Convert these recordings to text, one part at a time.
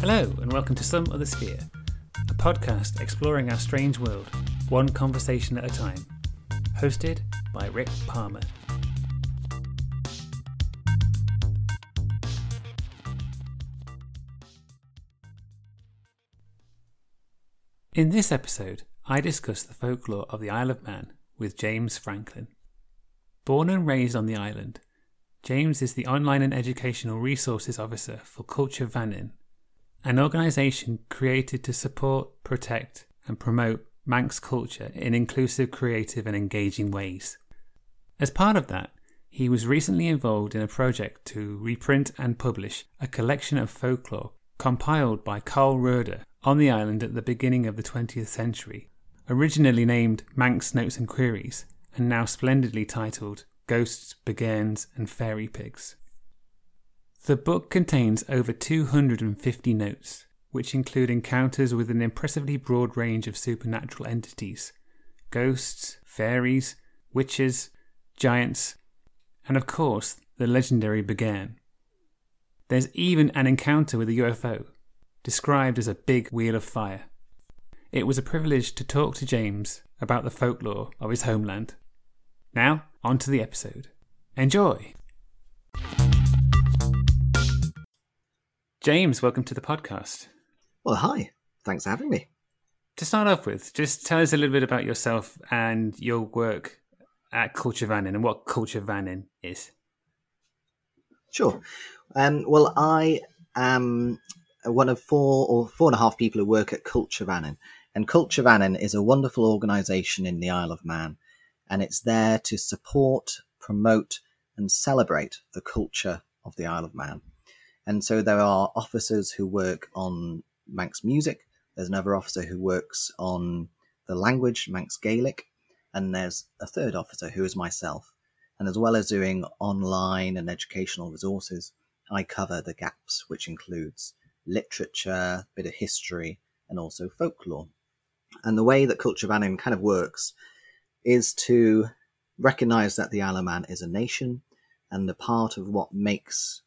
Hello and welcome to Some Other Sphere, a podcast exploring our strange world, one conversation at a time, hosted by Rick Palmer. In this episode, I discuss the folklore of the Isle of Man with James Franklin. Born and raised on the island, James is the online and educational resources officer for Culture Vannin, an organisation created to support, protect and promote Manx culture in inclusive, creative and engaging ways. As part of that, he was recently involved in a project to reprint and publish a collection of folklore compiled by Carl Roeder on the island at the beginning of the 20th century, originally named Manx Notes and Queries, and now splendidly titled Ghosts, Bagairns and Fairy Pigs. The book contains over 250 notes, which include encounters with an impressively broad range of supernatural entities: ghosts, fairies, witches, giants, and of course the legendary Bagairn. There's even an encounter with a UFO, described as a big wheel of fire. It was a privilege to talk to James about the folklore of his homeland. Now, on to the episode. Enjoy! James, welcome to the podcast. Well, hi. Thanks for having me. To start off with, just tell us a little bit about yourself and your work at Culture Vannin and what Culture Vannin is. Sure. Well, I am one of four and a half people who work at Culture Vannin. And Culture Vannin is a wonderful organisation in the Isle of Man, and it's there to support, promote and celebrate the culture of the Isle of Man. And so there are officers who work on Manx music, there's another officer who works on the language, Manx Gaelic, and there's a third officer who is myself. And as well as doing online and educational resources, I cover the gaps, which includes literature, a bit of history, and also folklore. And the way that Culture Vannin kind of works is to recognise that the Isle of Man is a nation, and the part of what makes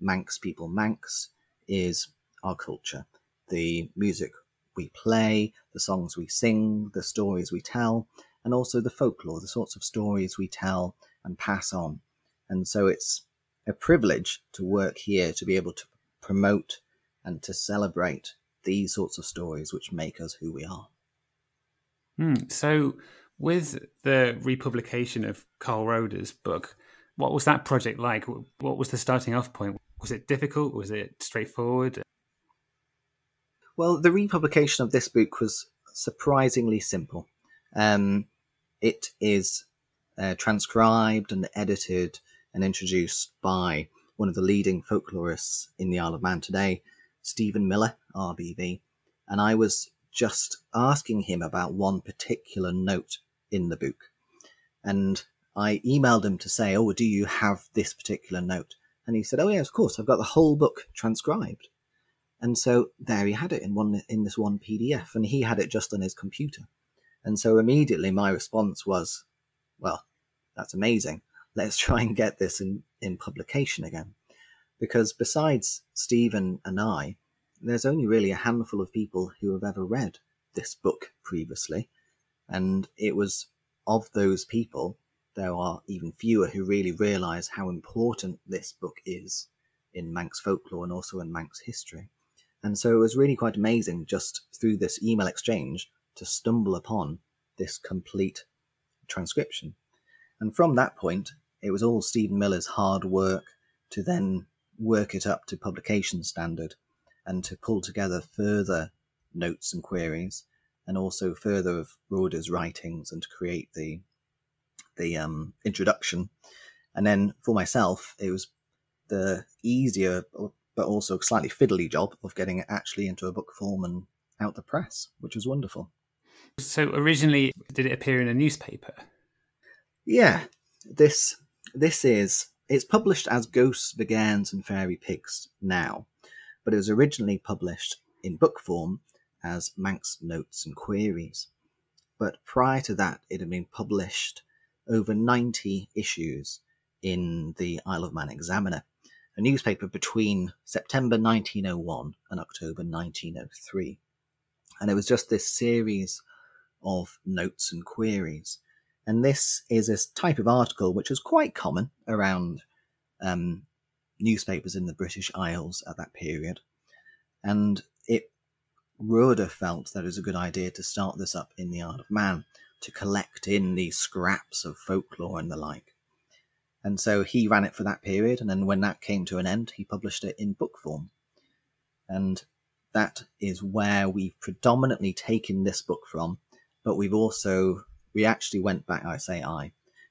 Manx people Manx is our culture. The music we play, the songs we sing, the stories we tell, and also the folklore, the sorts of stories we tell and pass on. And so it's a privilege to work here, to be able to promote and to celebrate these sorts of stories which make us who we are. So with the republication of Carl Roeder's book, what was that project like? What was the starting off point? Was it difficult? Was it straightforward? Well, the republication of this book was surprisingly simple. It is transcribed and edited and introduced by one of the leading folklorists in the Isle of Man today, Stephen Miller, RBV, and I was just asking him about one particular note in the book. And I emailed him to say, do you have this particular note? And he said, yeah, of course, I've got the whole book transcribed. And so there he had it in this one PDF, and he had it just on his computer. And so immediately my response was, well, that's amazing. Let's try and get this in publication again. Because besides Stephen and I, there's only really a handful of people who have ever read this book previously. And it was of those people, there are even fewer who really realise how important this book is in Manx folklore and also in Manx history. And so it was really quite amazing just through this email exchange to stumble upon this complete transcription. And from that point, it was all Stephen Miller's hard work to then work it up to publication standard and to pull together further notes and queries and also further of Roeder's writings and to create the introduction. And then for myself, it was the easier but also slightly fiddly job of getting it actually into a book form and out the press, which was wonderful. So originally, did it appear in a newspaper? Yeah, this is... It's published as Ghosts, Bagairns and Fairy Pigs now, but it was originally published in book form as Manx Notes and Queries. But prior to that, it had been published over 90 issues in the Isle of Man Examiner, a newspaper between September 1901 and October 1903. And it was just this series of notes and queries. And this is a type of article which was quite common around newspapers in the British Isles at that period. And Roeder felt that it was a good idea to start this up in the Isle of Man, to collect in these scraps of folklore and the like. And so he ran it for that period, and then when that came to an end, he published it in book form. And that is where we've predominantly taken this book from, but we actually went back,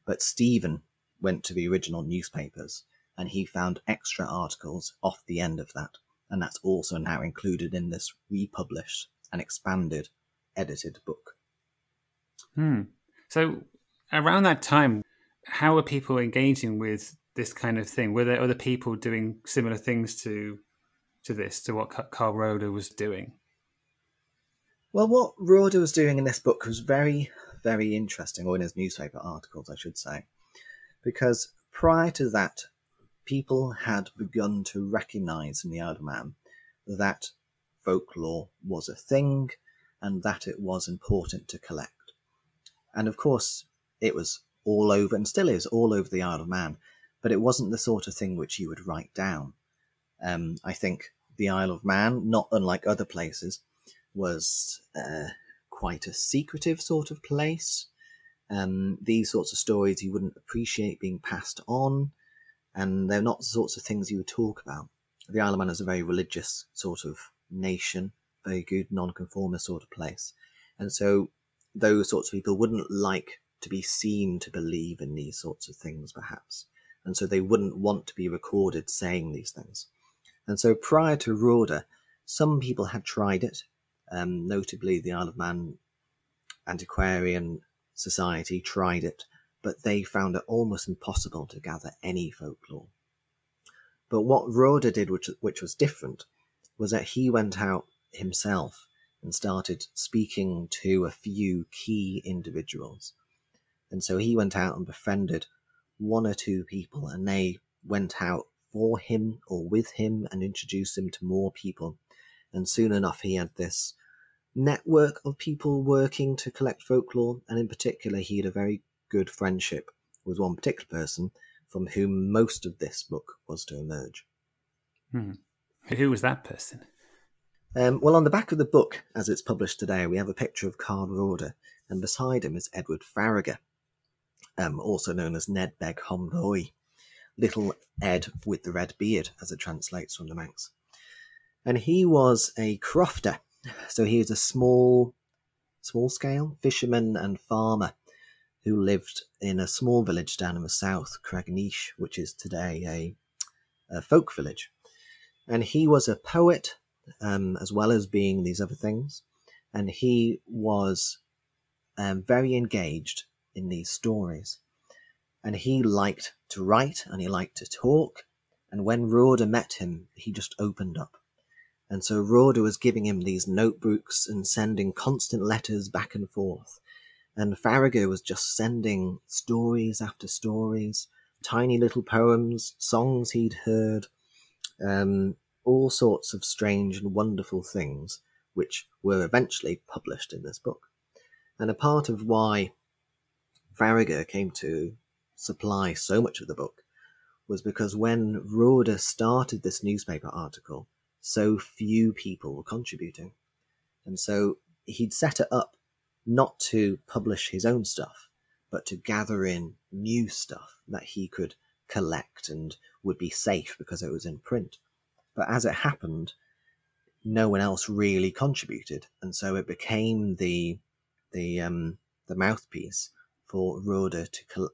but Stephen went to the original newspapers, and he found extra articles off the end of that. And that's also now included in this republished and expanded, edited book. So around that time, how were people engaging with this kind of thing? Were there other people doing similar things to this, to what Carl Roeder was doing? Well, what Roeder was doing in this book was very, very interesting, or in his newspaper articles, I should say, because prior to that, people had begun to recognise in the Isle of Man that folklore was a thing and that it was important to collect. And of course, it was all over, and still is, all over the Isle of Man, but it wasn't the sort of thing which you would write down. I think the Isle of Man, not unlike other places, was quite a secretive sort of place. These sorts of stories you wouldn't appreciate being passed on, and they're not the sorts of things you would talk about. The Isle of Man is a very religious sort of nation, very good non-conformist sort of place. And so those sorts of people wouldn't like to be seen to believe in these sorts of things, perhaps. And so they wouldn't want to be recorded saying these things. And so prior to Roeder, some people had tried it, notably the Isle of Man Antiquarian Society tried it, but they found it almost impossible to gather any folklore. But what Roeder did, which was different, was that he went out himself and started speaking to a few key individuals. And so he went out and befriended one or two people, and they went out for him or with him and introduced him to more people. And soon enough, he had this network of people working to collect folklore. And in particular, he had a very good friendship with one particular person from whom most of this book was to emerge. Who was that person? Well, on the back of the book, as it's published today, we have a picture of Carl Roeder, and beside him is Edward Faragher, also known as Ned Beg Homboy, Little Ed with the Red Beard, as it translates from the Manx. And he was a crofter, so he was a small-scale fisherman and farmer who lived in a small village down in the south, Cragneesh, which is today a folk village. And he was a poet, as well as being these other things. And he was very engaged in these stories. And he liked to write, and he liked to talk. And when Roeder met him, he just opened up. And so Roeder was giving him these notebooks and sending constant letters back and forth. And Faragher was just sending stories after stories, tiny little poems, songs he'd heard, all sorts of strange and wonderful things, which were eventually published in this book. And a part of why Faragher came to supply so much of the book was because when Roeder started this newspaper article, so few people were contributing. And so he'd set it up not to publish his own stuff, but to gather in new stuff that he could collect and would be safe because it was in print. But as it happened, no one else really contributed, and so it became the mouthpiece for Roeder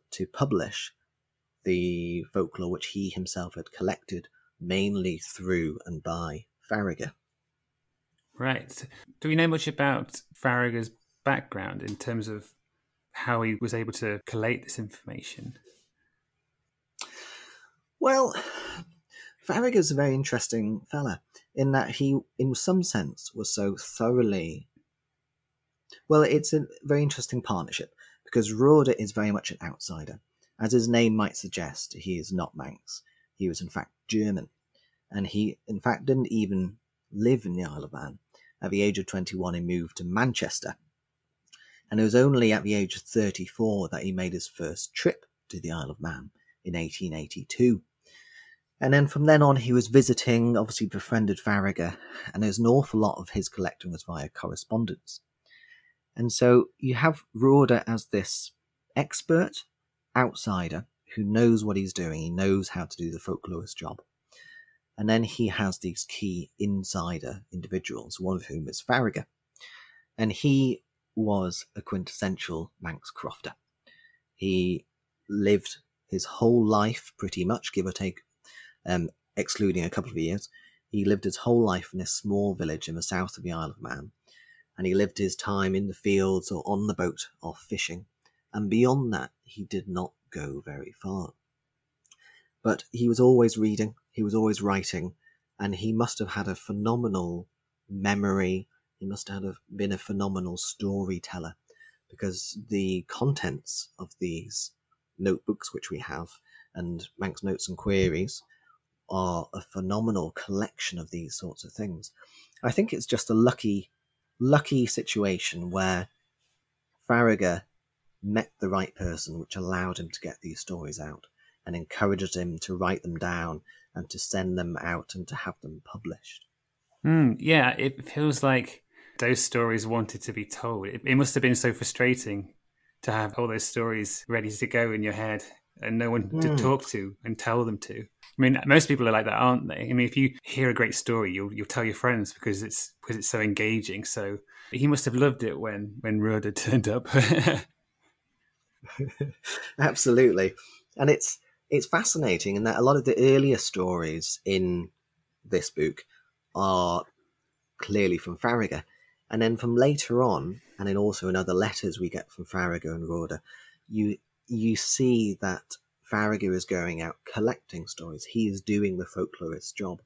to publish the folklore which he himself had collected, mainly through and by Faragher. Right. Do we know much about Faragher's background in terms of how he was able to collate this information? Well, Faragher's a very interesting fella in that he, in some sense, was so thoroughly... Well, it's a very interesting partnership because Roeder is very much an outsider. As his name might suggest, he is not Manx. He was in fact German, and he in fact didn't even live in the Isle of Man. At the age of 21, he moved to Manchester, and it was only at the age of 34 that he made his first trip to the Isle of Man in 1882. And then from then on, he was visiting, obviously befriended Faragher, and there's an awful lot of his collecting was via correspondence. And so you have Roeder as this expert outsider who knows what he's doing. He knows how to do the folklorist job. And then he has these key insider individuals, one of whom is Faragher. And he was a quintessential Manx crofter. He lived his whole life, pretty much, give or take, excluding a couple of years. He lived his whole life in this small village in the south of the Isle of Man. And he lived his time in the fields or on the boat or fishing. And beyond that, he did not go very far. But he was always reading, he was always writing, and he must have had a phenomenal memory. He must have been a phenomenal storyteller, because the contents of these notebooks, which we have, and Manx Notes and Queries, are a phenomenal collection of these sorts of things. I think it's just a lucky situation where Faragher met the right person, which allowed him to get these stories out and encouraged him to write them down and to send them out and to have them published. Yeah, it feels like those stories wanted to be told. It must have been so frustrating to have all those stories ready to go in your head and no one to talk to and tell them to. I mean, most people are like that, aren't they? I mean, if you hear a great story, you'll tell your friends because it's so engaging. So he must have loved it when Roeder turned up. Absolutely. And it's fascinating in that a lot of the earlier stories in this book are clearly from Faragher. And then from later on, and then also in other letters we get from Faragher and Roeder, you see that Faragher is going out collecting stories. He is doing the folklorist's job.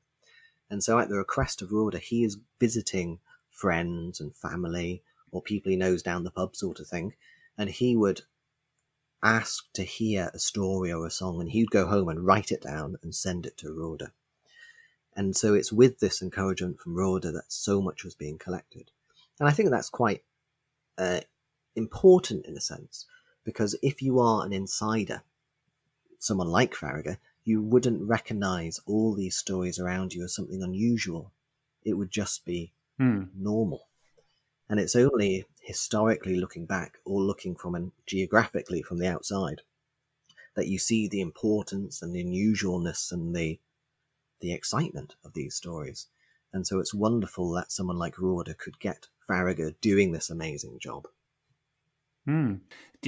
And so at the request of Roeder, he is visiting friends and family or people he knows down the pub, sort of thing. And he would ask to hear a story or a song, and he'd go home and write it down and send it to Roeder. And so it's with this encouragement from Roeder that so much was being collected. And I think that's quite important in a sense, because if you are an insider, someone like Faragher, you wouldn't recognise all these stories around you as something unusual. It would just be normal. And it's only historically looking back or looking from and geographically from the outside that you see the importance and the unusualness and the excitement of these stories. And so it's wonderful that someone like Roeder could get Faragher doing this amazing job. Do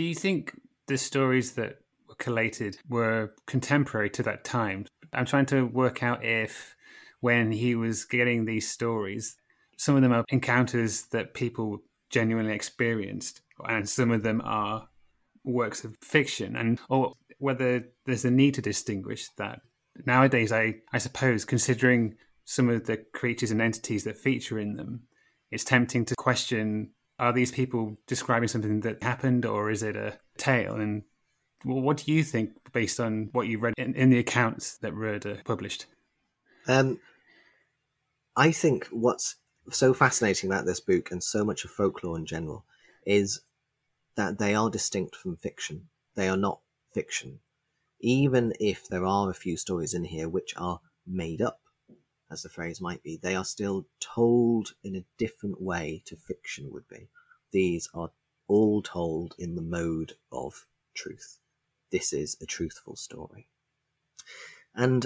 you think the stories that were collated were contemporary to that time? I'm trying to work out if when he was getting these stories, some of them are encounters that people genuinely experienced, and some of them are works of fiction, and or whether there's a need to distinguish that. Nowadays, I suppose, considering some of the creatures and entities that feature in them, it's tempting to question, are these people describing something that happened, or is it a tale? And what do you think, based on what you read in the accounts that Roeder published? I think what's so fascinating about this book and so much of folklore in general is that they are distinct from fiction. They are not fiction, even if there are a few stories in here which are made up, as the phrase might be. They are still told in a different way to fiction would be. These are all told in the mode of truth. This is a truthful story. And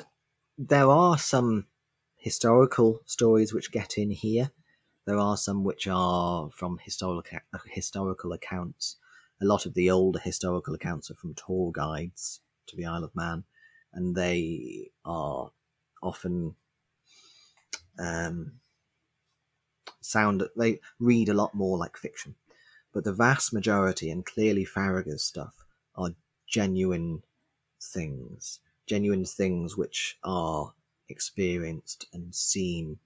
there are some historical stories which get in here. There are some which are from historical accounts. A lot of the older historical accounts are from tour guides to the Isle of Man, and they are often they read a lot more like fiction. But the vast majority, and clearly Faragher's stuff, are genuine things which are experienced and seen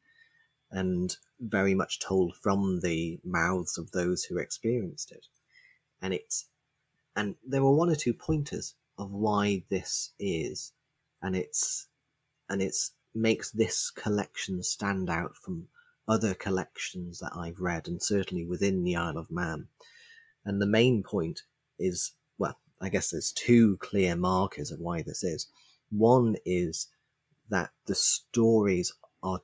and very much told from the mouths of those who experienced it. And there were one or two pointers of why this is, and it's and it makes this collection stand out from other collections that I've read, and certainly within the Isle of Man. And the main point is, well, I guess there's two clear markers of why this is. One is that the stories are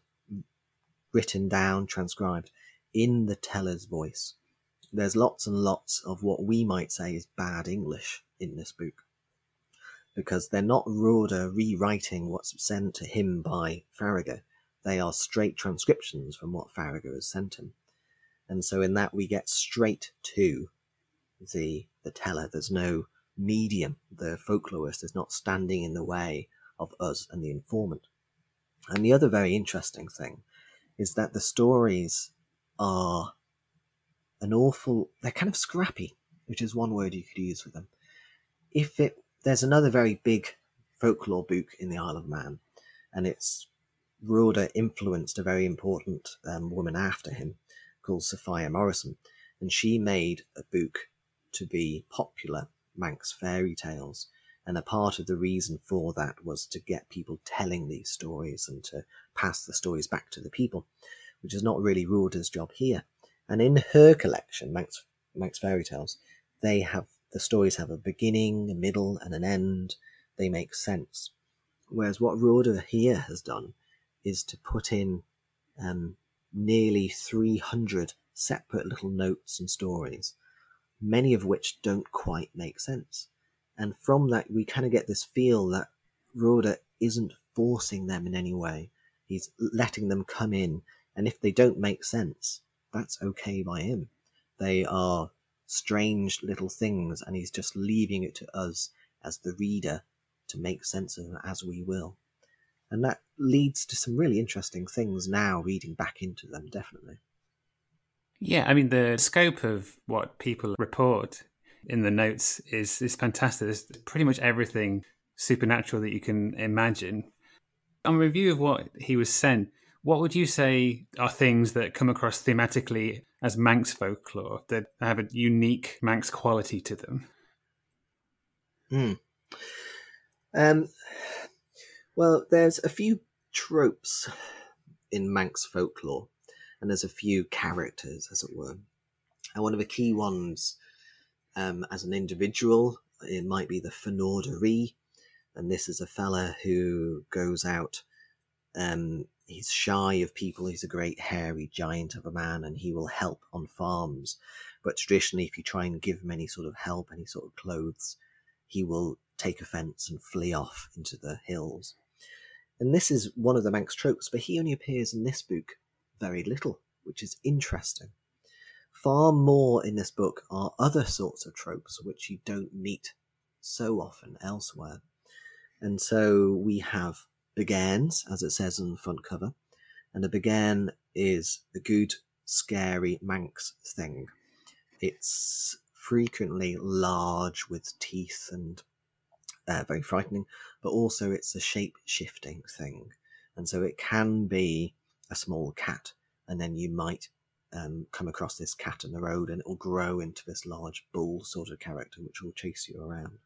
written down, transcribed in the teller's voice. There's lots and lots of what we might say is bad English in this book, because they're not Roeder rewriting what's sent to him by Faragher. They are straight transcriptions from what Faragher has sent him. And so in that we get straight to the teller. There's no medium. The folklorist is not standing in the way of us and the informant. And the other very interesting thing is that the stories are they're kind of scrappy, which is one word you could use for them. There's another very big folklore book in the Isle of Man, and it's Roeder influenced a very important woman after him called Sophia Morrison, and she made a book to be popular, Manx Fairy Tales, and a part of the reason for that was to get people telling these stories and to pass the stories back to the people, which is not really Roeder's job here. And in her collection, Manx Fairy Tales, the stories have a beginning, a middle, and an end. They make sense. Whereas what Roeder here has done is to put in nearly 300 separate little notes and stories, many of which don't quite make sense. And from that, we kind of get this feel that Roeder isn't forcing them in any way. He's letting them come in. And if they don't make sense, that's okay by him. They are strange little things, and he's just leaving it to us as the reader to make sense of them as we will. And that leads to some really interesting things now, reading back into them, definitely. Yeah, I mean, the scope of what people report in the notes is fantastic. There's pretty much everything supernatural that you can imagine. On review of what he was sent, what would you say are things that come across thematically as Manx folklore, that have a unique Manx quality to them? Well, there's a few tropes in Manx folklore, and there's a few characters, as it were. And one of the key ones, as an individual, it might be the Fenodyree, and this is a fella who goes out... he's shy of people, he's a great hairy giant of a man, and he will help on farms. But traditionally, if you try and give him any sort of help, any sort of clothes, he will take offence and flee off into the hills. And this is one of the Manx tropes, but he only appears in this book very little, which is interesting. Far more in this book are other sorts of tropes which you don't meet so often elsewhere. And so we have Bagairns, as it says on the front cover, and a Bigan is a good, scary Manx thing. It's frequently large with teeth and very frightening, but also it's a shape-shifting thing, and so it can be a small cat, and then you might come across this cat on the road, and it will grow into this large bull sort of character which will chase you around.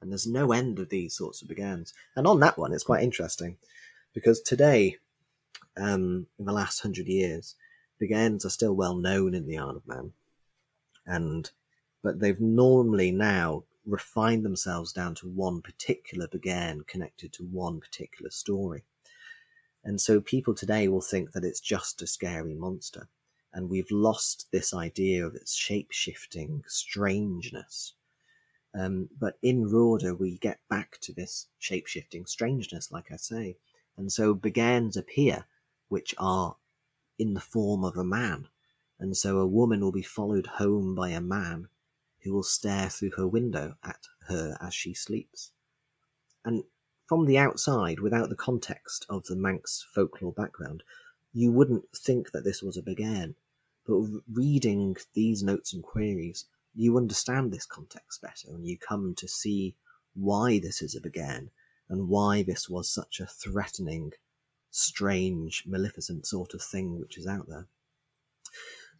And there's no end of these sorts of Bigairns. And on that one, it's quite interesting, because today, in the last 100 years, Bigairns are still well known in the Isle of Man, but they've normally now refined themselves down to one particular Bigairn connected to one particular story. And so people today will think that it's just a scary monster, and we've lost this idea of its shape-shifting strangeness. But in Roeder, we get back to this shape-shifting strangeness, like I say. And so Bigairns appear, which are in the form of a man. And so a woman will be followed home by a man who will stare through her window at her as she sleeps. And from the outside, without the context of the Manx folklore background, you wouldn't think that this was a Bigairn. But reading these notes and queries, you understand this context better, and you come to see why this is a Bigairn and why this was such a threatening, strange, maleficent sort of thing which is out there.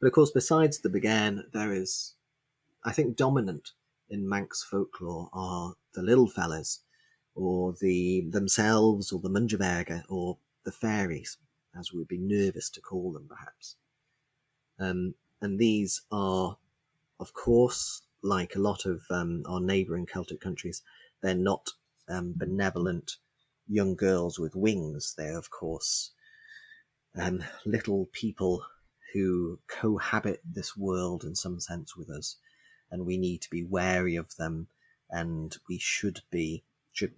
But of course, besides the Bigairn, there is, I think, dominant in Manx folklore are the little fellas, or themselves, or the Mungerberger, or the fairies, as we'd be nervous to call them, perhaps. And these are, of course, like a lot of our neighbouring Celtic countries, they're not benevolent young girls with wings. They're, of course, little people who cohabit this world in some sense with us, and we need to be wary of them, and we should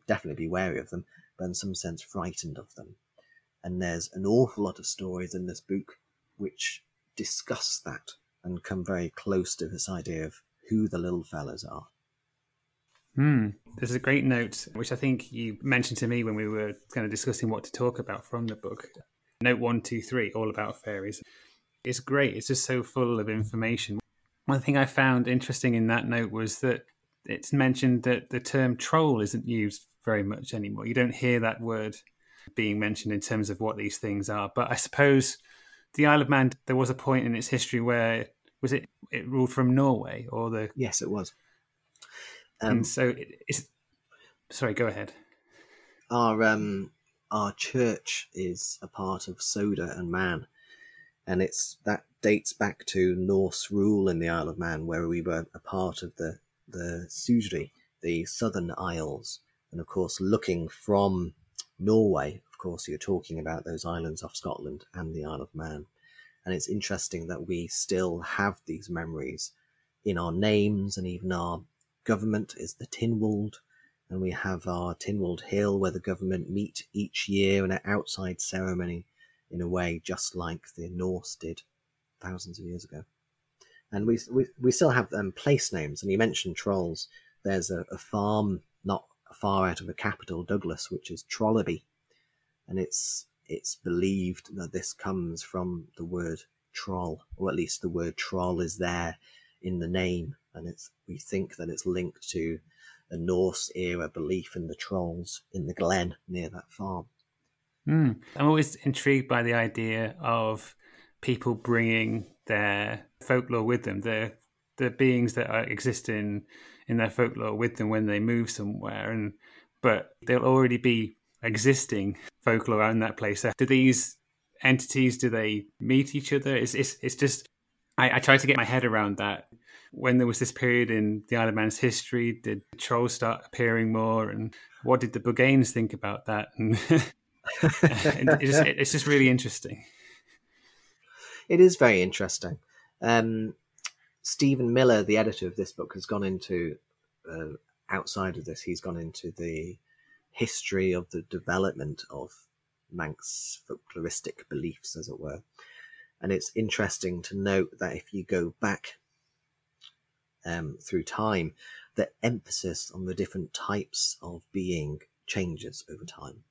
definitely be wary of them, but in some sense frightened of them. And there's an awful lot of stories in this book which discuss that and come very close to this idea of who the little fellas are. There's a great note, which I think you mentioned to me when we were kind of discussing what to talk about from the book. Note 123, all about fairies. It's great. It's just so full of information. One thing I found interesting in that note was that it's mentioned that the term troll isn't used very much anymore. You don't hear that word being mentioned in terms of what these things are. But I suppose the Isle of Man, there was a point in its history where, was it ruled from Norway? Or the... Yes, it was. And so it's... Sorry, go ahead. Our church is a part of Soda and Man, and that dates back to Norse rule in the Isle of Man, where we were a part of the Sudri, the Southern Isles. And of course, looking from Norway, of course, you're talking about those islands off Scotland and the Isle of Man. And it's interesting that we still have these memories in our names, and even our government is the Tynwald, and we have our Tynwald Hill, where the government meet each year in an outside ceremony, in a way just like the Norse did thousands of years ago. And we still have place names, and you mentioned trolls. There's a farm not far out of the capital, Douglas, which is Trollaby, and it's believed that this comes from the word troll, or at least the word troll is there in the name, and we think that it's linked to a Norse era belief in the trolls in the glen near that farm. I'm always intrigued by the idea of people bringing their folklore with them, the beings that exist in their folklore with them when they move somewhere, but they'll already be existing folklore in that place. Do these entities, do they meet each other? It's just, I try to get my head around that. When there was this period in the Isle of Man's history, did trolls start appearing more, and what did the Bagairns think about that? And it's just really interesting. It is very interesting. Stephen Miller, the editor of this book, has gone into, outside of this, he's gone into the history of the development of Manx folkloristic beliefs, as it were. And it's interesting to note that if you go back through time, the emphasis on the different types of being changes over time.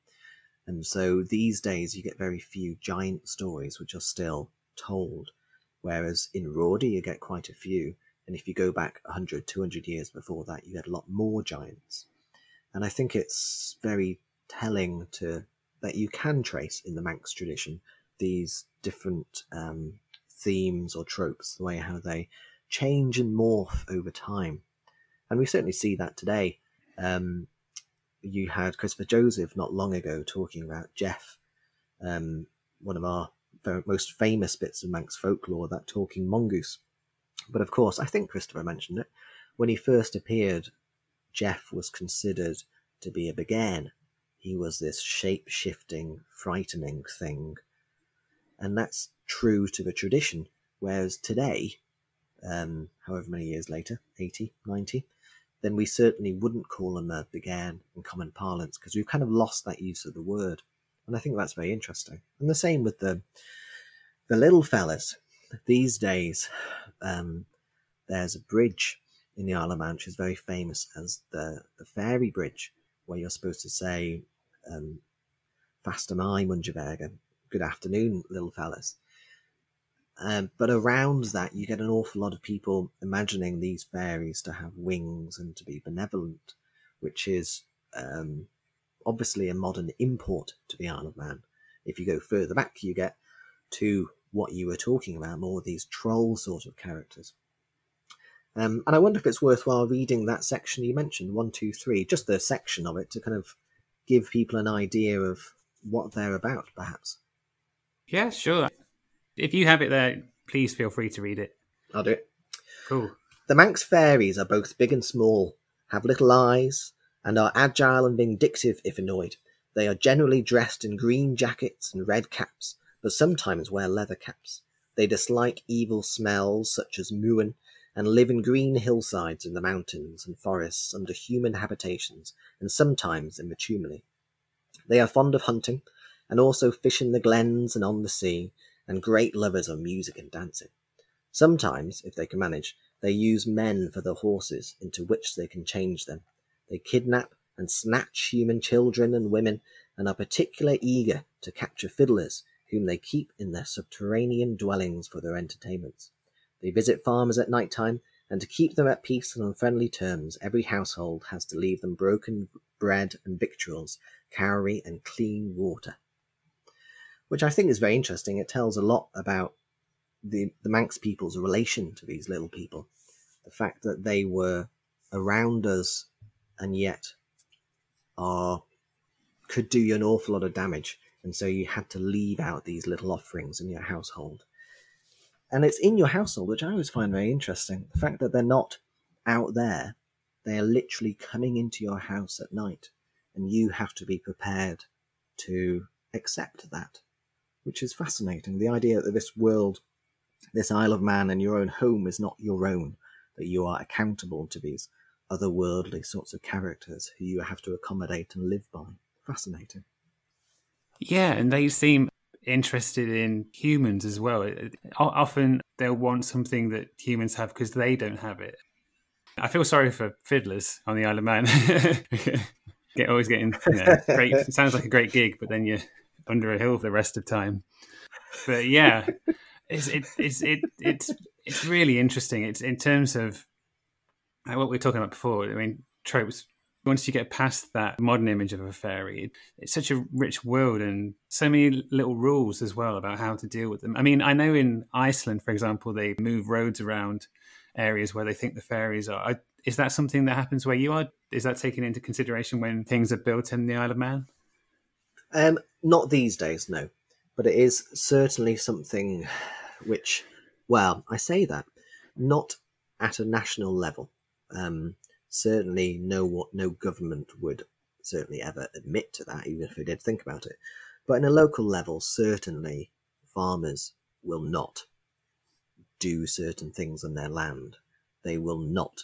And so these days you get very few giant stories which are still told, whereas in Rorty you get quite a few, and if you go back 100, 200 years before that, you get a lot more giants. And I think it's very telling that you can trace in the Manx tradition these different themes or tropes, the way how they change and morph over time. And we certainly see that today. You had Christopher Joseph not long ago talking about Jeff, one of our most famous bits of Manx folklore, that talking mongoose. But of course, I think Christopher mentioned it, when he first appeared, Jeff was considered to be a Bagairn. He was this shape-shifting, frightening thing. And that's true to the tradition, whereas today, however many years later, 80, 90, then we certainly wouldn't call him a Bagairn in common parlance, because we've kind of lost that use of the word. And I think that's very interesting. And the same with the little fellas. These days, there's a bridge in the Isle of Man which is very famous as the Fairy Bridge, where you're supposed to say, "Fast am I, Mungerberger, good afternoon, little fellas." But around that, you get an awful lot of people imagining these fairies to have wings and to be benevolent, which is... obviously a modern import to the Isle of Man. If you go further back, you get to what you were talking about, more of these troll sort of characters. And I wonder if it's worthwhile reading that section you mentioned, 1, 2, 3, just the section of it to kind of give people an idea of what they're about, perhaps. Yeah, sure. If you have it there, please feel free to read it. I'll do it. Cool. The Manx fairies are both big and small, have little eyes, and are agile and vindictive if annoyed. They are generally dressed in green jackets and red caps, but sometimes wear leather caps. They dislike evil smells such as muin, and live in green hillsides in the mountains and forests under human habitations, and sometimes in contumely. They are fond of hunting, and also fish in the glens and on the sea, and great lovers of music and dancing. Sometimes, if they can manage, they use men for their horses, into which they can change them. They kidnap and snatch human children and women, and are particularly eager to capture fiddlers, whom they keep in their subterranean dwellings for their entertainments. They visit farmers at night time, and to keep them at peace and on friendly terms, every household has to leave them broken bread and victuals, cowrie and clean water. Which I think is very interesting. It tells a lot about the Manx people's relation to these little people. The fact that they were around us and yet could do you an awful lot of damage. And so you had to leave out these little offerings in your household. And it's in your household, which I always find very interesting. The fact that they're not out there, they are literally coming into your house at night, and you have to be prepared to accept that, which is fascinating. The idea that this world, this Isle of Man and your own home is not your own, that you are accountable to these otherworldly sorts of characters who you have to accommodate and live by. Fascinating. Yeah, and they seem interested in humans as well. Often they'll want something that humans have because they don't have it. I feel sorry for fiddlers on the Isle of Man. Always getting, great. It sounds like a great gig, but then you're under a hill for the rest of time. But yeah, it's really interesting. It's in terms of what we were talking about before. I mean, tropes. Once you get past that modern image of a fairy, it's such a rich world and so many little rules as well about how to deal with them. I mean, I know in Iceland, for example, they move roads around areas where they think the fairies are. Is that something that happens where you are? Is that taken into consideration when things are built in the Isle of Man? Not these days, no. But it is certainly something which, well, I say that, not at a national level. Certainly no government would certainly ever admit to that, even if they did think about it. But in a local level, certainly farmers will not do certain things on their land. They will not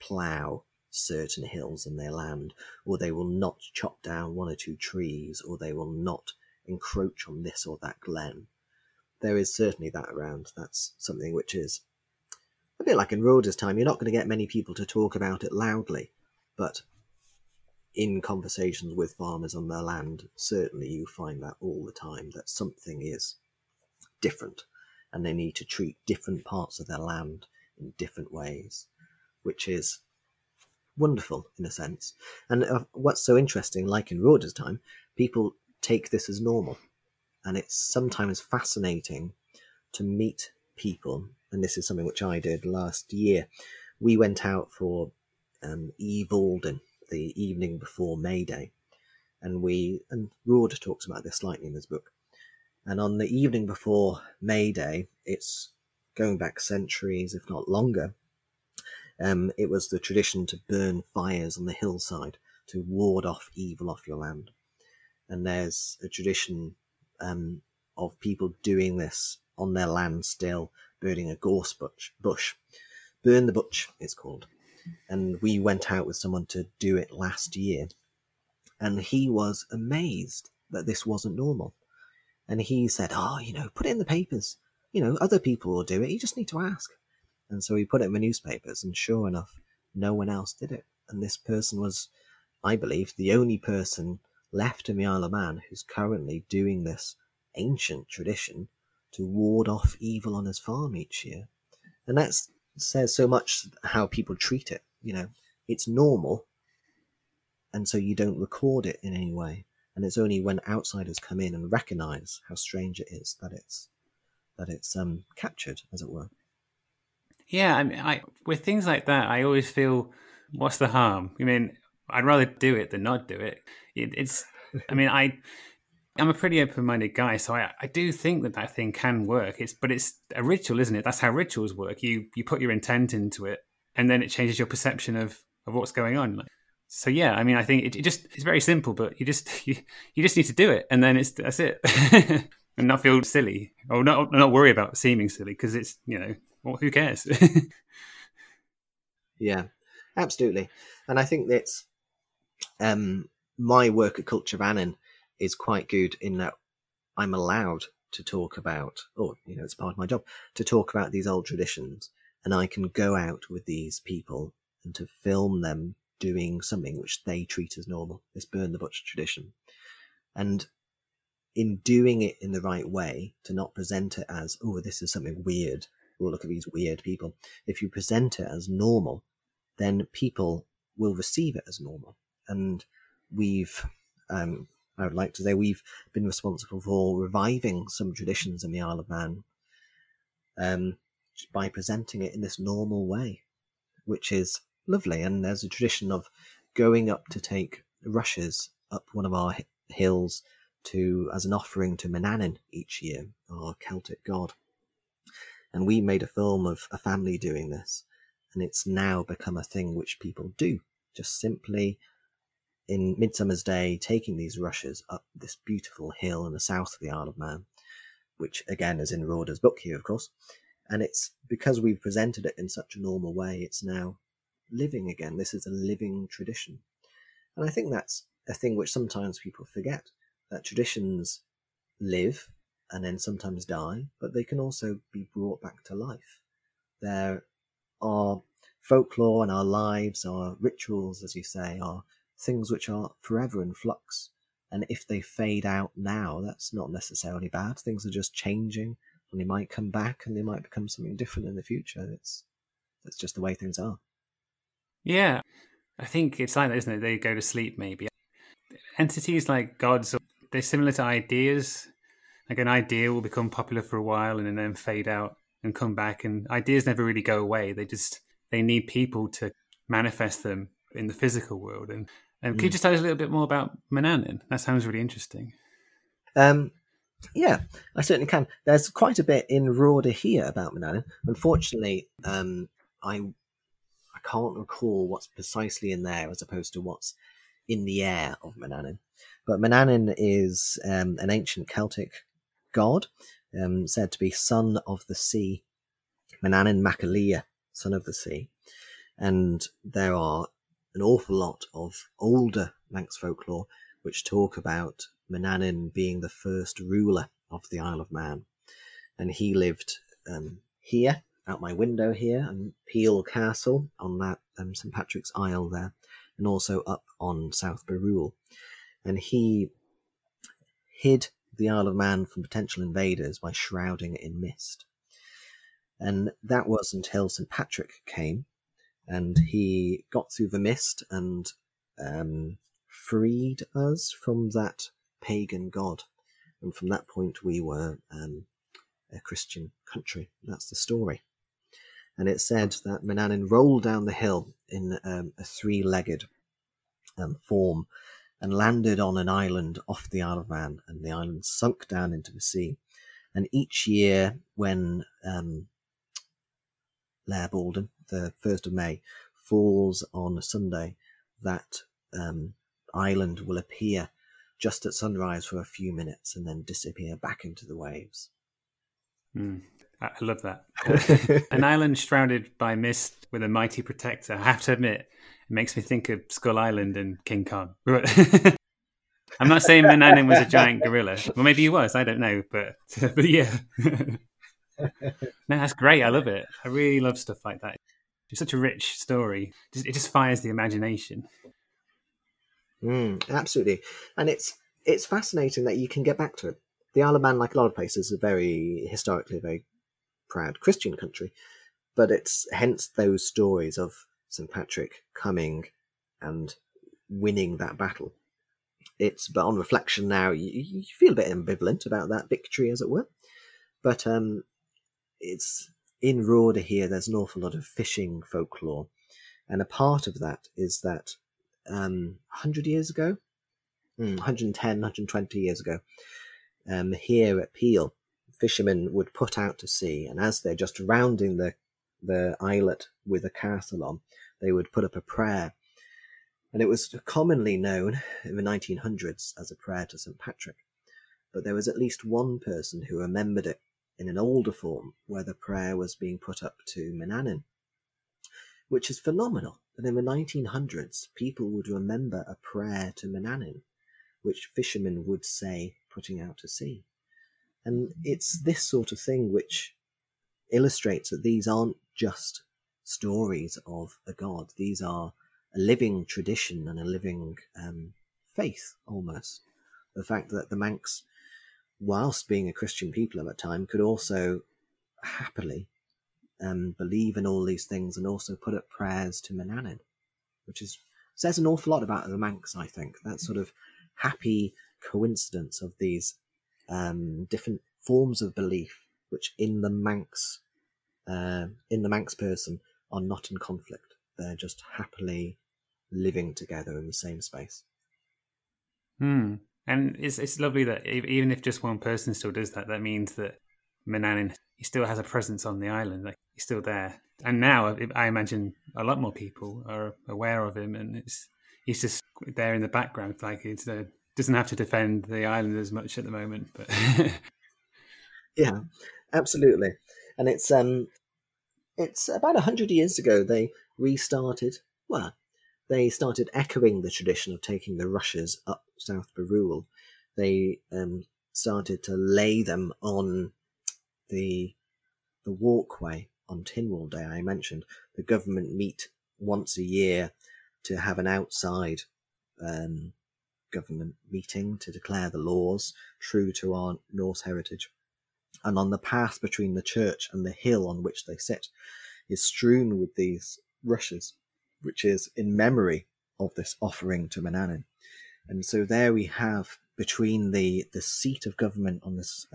plough certain hills in their land, or they will not chop down 1 or 2 trees, or they will not encroach on this or that glen. There is certainly that around. That's something which is a bit like in Roeder's time. You're not going to get many people to talk about it loudly, but in conversations with farmers on their land, certainly you find that all the time, that something is different and they need to treat different parts of their land in different ways, which is wonderful in a sense. And what's so interesting, like in Roeder's time, people take this as normal. And it's sometimes fascinating to meet people. And this is something which I did last year. We went out for Laa Boaldyn the evening before May Day. And Roeder talks about this slightly in his book. And on the evening before May Day, it's going back centuries, if not longer, it was the tradition to burn fires on the hillside to ward off evil off your land. And there's a tradition of people doing this on their land still, burning a gorse bush. Burn the butch, it's called. And we went out with someone to do it last year. And he was amazed that this wasn't normal. And he said, put it in the papers. Other people will do it. You just need to ask. And so he put it in the newspapers, and sure enough, no one else did it. And this person was, I believe, the only person left in the Isle of Man who's currently doing this ancient tradition to ward off evil on his farm each year. And that says so much how people treat it. It's normal, and so you don't record it in any way. And it's only when outsiders come in and recognise how strange it is that it's captured, as it were. Yeah, I mean, with things like that, I always feel, what's the harm? I mean, I'd rather do it than not do it. It's, I mean, I'm a pretty open-minded guy, so I do think that thing can work. But it's a ritual, isn't it? That's how rituals work. You put your intent into it, and then it changes your perception of what's going on. So yeah, I mean, I think it's very simple, but you just need to do it, and then that's it, and not feel silly or not worry about seeming silly, because it's, you know, well, who cares? Yeah, absolutely, and I think that's my work at Culture Vannin is quite good in that I'm allowed to talk about, or, you know, it's part of my job to talk about these old traditions, and I can go out with these people and to film them doing something which they treat as normal, this burn the butcher tradition. And in doing it in the right way, to not present it as, oh, this is something weird, oh, look at these weird people. If you present it as normal, then people will receive it as normal. And I would like to say we've been responsible for reviving some traditions in the Isle of Man by presenting it in this normal way, which is lovely. And there's a tradition of going up to take rushes up one of our hills as an offering to Manannán each year, our Celtic god. And we made a film of a family doing this, and it's now become a thing which people do, just simply in Midsummer's Day, taking these rushes up this beautiful hill in the south of the Isle of Man, which again is in Roeder's book here, of course. And it's because we've presented it in such a normal way, it's now living again. This is a living tradition. And I think that's a thing which sometimes people forget, that traditions live and then sometimes die, but they can also be brought back to life. There are folklore and our lives, our rituals, as you say, are things which are forever in flux. And if they fade out now, that's not necessarily bad. Things are just changing, and they might come back and they might become something different in the future. That's just the way things are. Yeah, I think it's like that, isn't it? They go to sleep, maybe. Entities like gods, they're similar to ideas. Like an idea will become popular for a while and then fade out and come back. And ideas never really go away. They need people to manifest them in the physical world. And can you just tell us a little bit more about Manannán? That sounds really interesting. Yeah, I certainly can. There's quite a bit in Roeder here about Manannán. Unfortunately, I can't recall what's precisely in there as opposed to what's in the air of Manannán. But Manannán is an ancient Celtic god, said to be son of the sea, Manannán Macalea, son of the sea. And there are an awful lot of older Manx folklore which talk about Manannán being the first ruler of the Isle of Man. And he lived here, out my window here, and Peel Castle on that Saint Patrick's Isle there, and also up on South Barrule. And he hid the Isle of Man from potential invaders by shrouding it in mist. And that was until Saint Patrick came, and he got through the mist and freed us from that pagan god. And from that point we were a Christian country. That's the story. And it said that Manannán rolled down the hill in a three-legged form and landed on an island off the Isle of Man, and the island sunk down into the sea. And each year when Laa Boaldyn, the 1st of May, falls on a Sunday, that island will appear just at sunrise for a few minutes and then disappear back into the waves. Mm. I love that. An island shrouded by mist with a mighty protector. I have to admit, it makes me think of Skull Island and King Kong. I'm not saying Manannán was a giant gorilla. Well, maybe he was. I don't know. But yeah. No, that's great. I love it. I really love stuff like that. It's such a rich story. It just fires the imagination. Absolutely. And it's fascinating that you can get back to it. The Isle of Man, like a lot of places, is historically a very proud Christian country, but it's hence those stories of St. Patrick coming and winning that battle. But on reflection now, you feel a bit ambivalent about that victory, as it were. But it's in Roeder here, there's an awful lot of fishing folklore. And a part of that is that 100 years ago, 110, 120 years ago, here at Peel, fishermen would put out to sea, and as they're just rounding the islet with a castle on, they would put up a prayer. And it was commonly known in the 1900s as a prayer to Saint Patrick. But there was at least one person who remembered it in an older form, where the prayer was being put up to Manannán, which is phenomenal. And in the 1900s, people would remember a prayer to Manannán, which fishermen would say putting out to sea. And it's this sort of thing which illustrates that these aren't just stories of a god. These are a living tradition and a living faith, almost. The fact that the Manx, whilst being a Christian people at that time, could also happily believe in all these things and also put up prayers to Manannán, which says an awful lot about the Manx, I think. That sort of happy coincidence of these different forms of belief, which in the Manx person are not in conflict. They're just happily living together in the same space. And it's lovely that even if just one person still does that, that means that Manannán, he still has a presence on the island. Like, he's still there. And now I imagine a lot more people are aware of him, and he's just there in the background. Like, he doesn't have to defend the island as much at the moment. But yeah, absolutely. And it's about 100 years ago they restarted. Well, they started echoing the tradition of taking the rushes up South Barrule. They started to lay them on the walkway on Tynwald Day I mentioned. The government meet once a year to have an outside government meeting to declare the laws true to our Norse heritage. And on the path between the church and the hill on which they sit is strewn with these rushes, which is in memory of this offering to Manannán. And so there we have, between the seat of government on this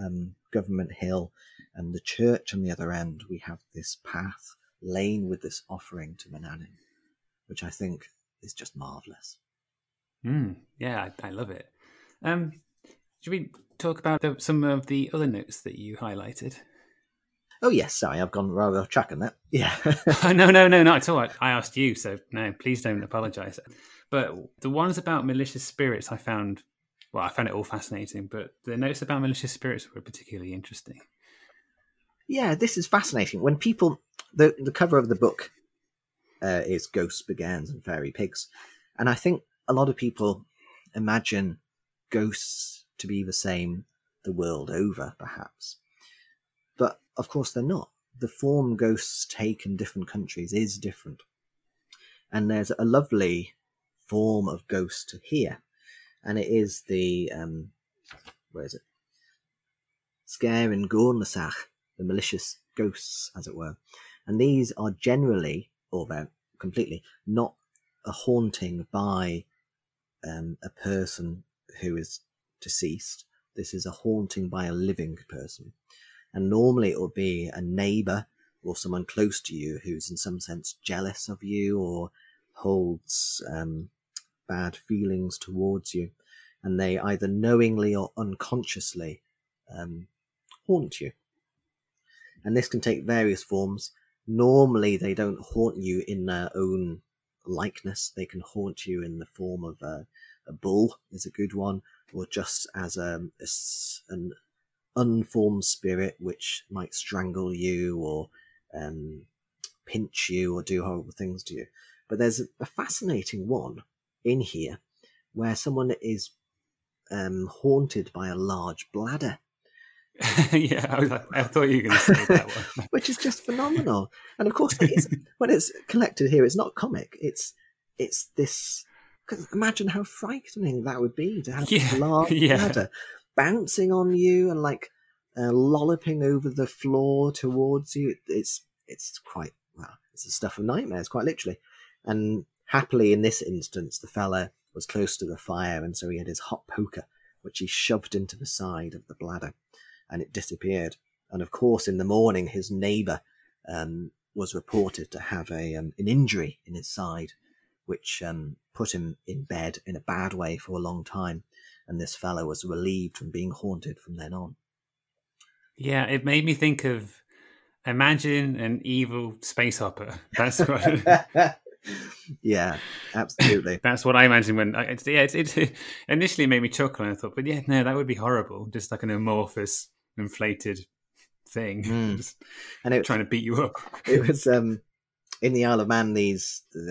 government hill and the church on the other end, we have this path lane with this offering to Manannán, which I think is just marvellous. Yeah, I love it. Should we talk about some of the other notes that you highlighted? Oh, yes, sorry, I've gone rather off track on that. Yeah. No, not at all. I asked you, so no, please don't apologise. But the ones about malicious spirits I found it all fascinating, but the notes about malicious spirits were particularly interesting. Yeah, this is fascinating. When people... The cover of the book is Ghosts, Bagairns and Fairy Pigs. And I think a lot of people imagine ghosts to be the same the world over, perhaps. But, of course, they're not. The form ghosts take in different countries is different. And there's a lovely form of ghost here. And it is the, sgaire an Gornasach, the malicious ghosts, as it were. And these are generally, or they're completely, not a haunting by a person who is deceased. This is a haunting by a living person. And normally it will be a neighbour or someone close to you who's in some sense jealous of you or holds bad feelings towards you, and they either knowingly or unconsciously haunt you. And this can take various forms. Normally they don't haunt you in their own likeness. They can haunt you in the form of a bull is a good one, or just as an unformed spirit which might strangle you or pinch you or do horrible things to you. But there's a fascinating one in here where someone is haunted by a large bladder. Yeah, I thought you were going to say that one. Which is just phenomenal. And of course, when it's collected here, it's not comic. It's this... 'cause imagine how frightening that would be to have a large bladder bouncing on you and lolloping over the floor towards you. It's the stuff of nightmares, quite literally. And happily, in this instance, the fella was close to the fire, and so he had his hot poker, which he shoved into the side of the bladder, and it disappeared. And of course, in the morning, his neighbour was reported to have an injury in his side, which put him in bed in a bad way for a long time. And this fellow was relieved from being haunted from then on. Yeah, it made me think of, imagine an evil space hopper. That's what... Yeah, absolutely. That's what I imagined when it initially made me chuckle, and I thought, but yeah, no, that would be horrible. Just like an amorphous, inflated thing, and it trying to beat you up. It was in the Isle of Man. They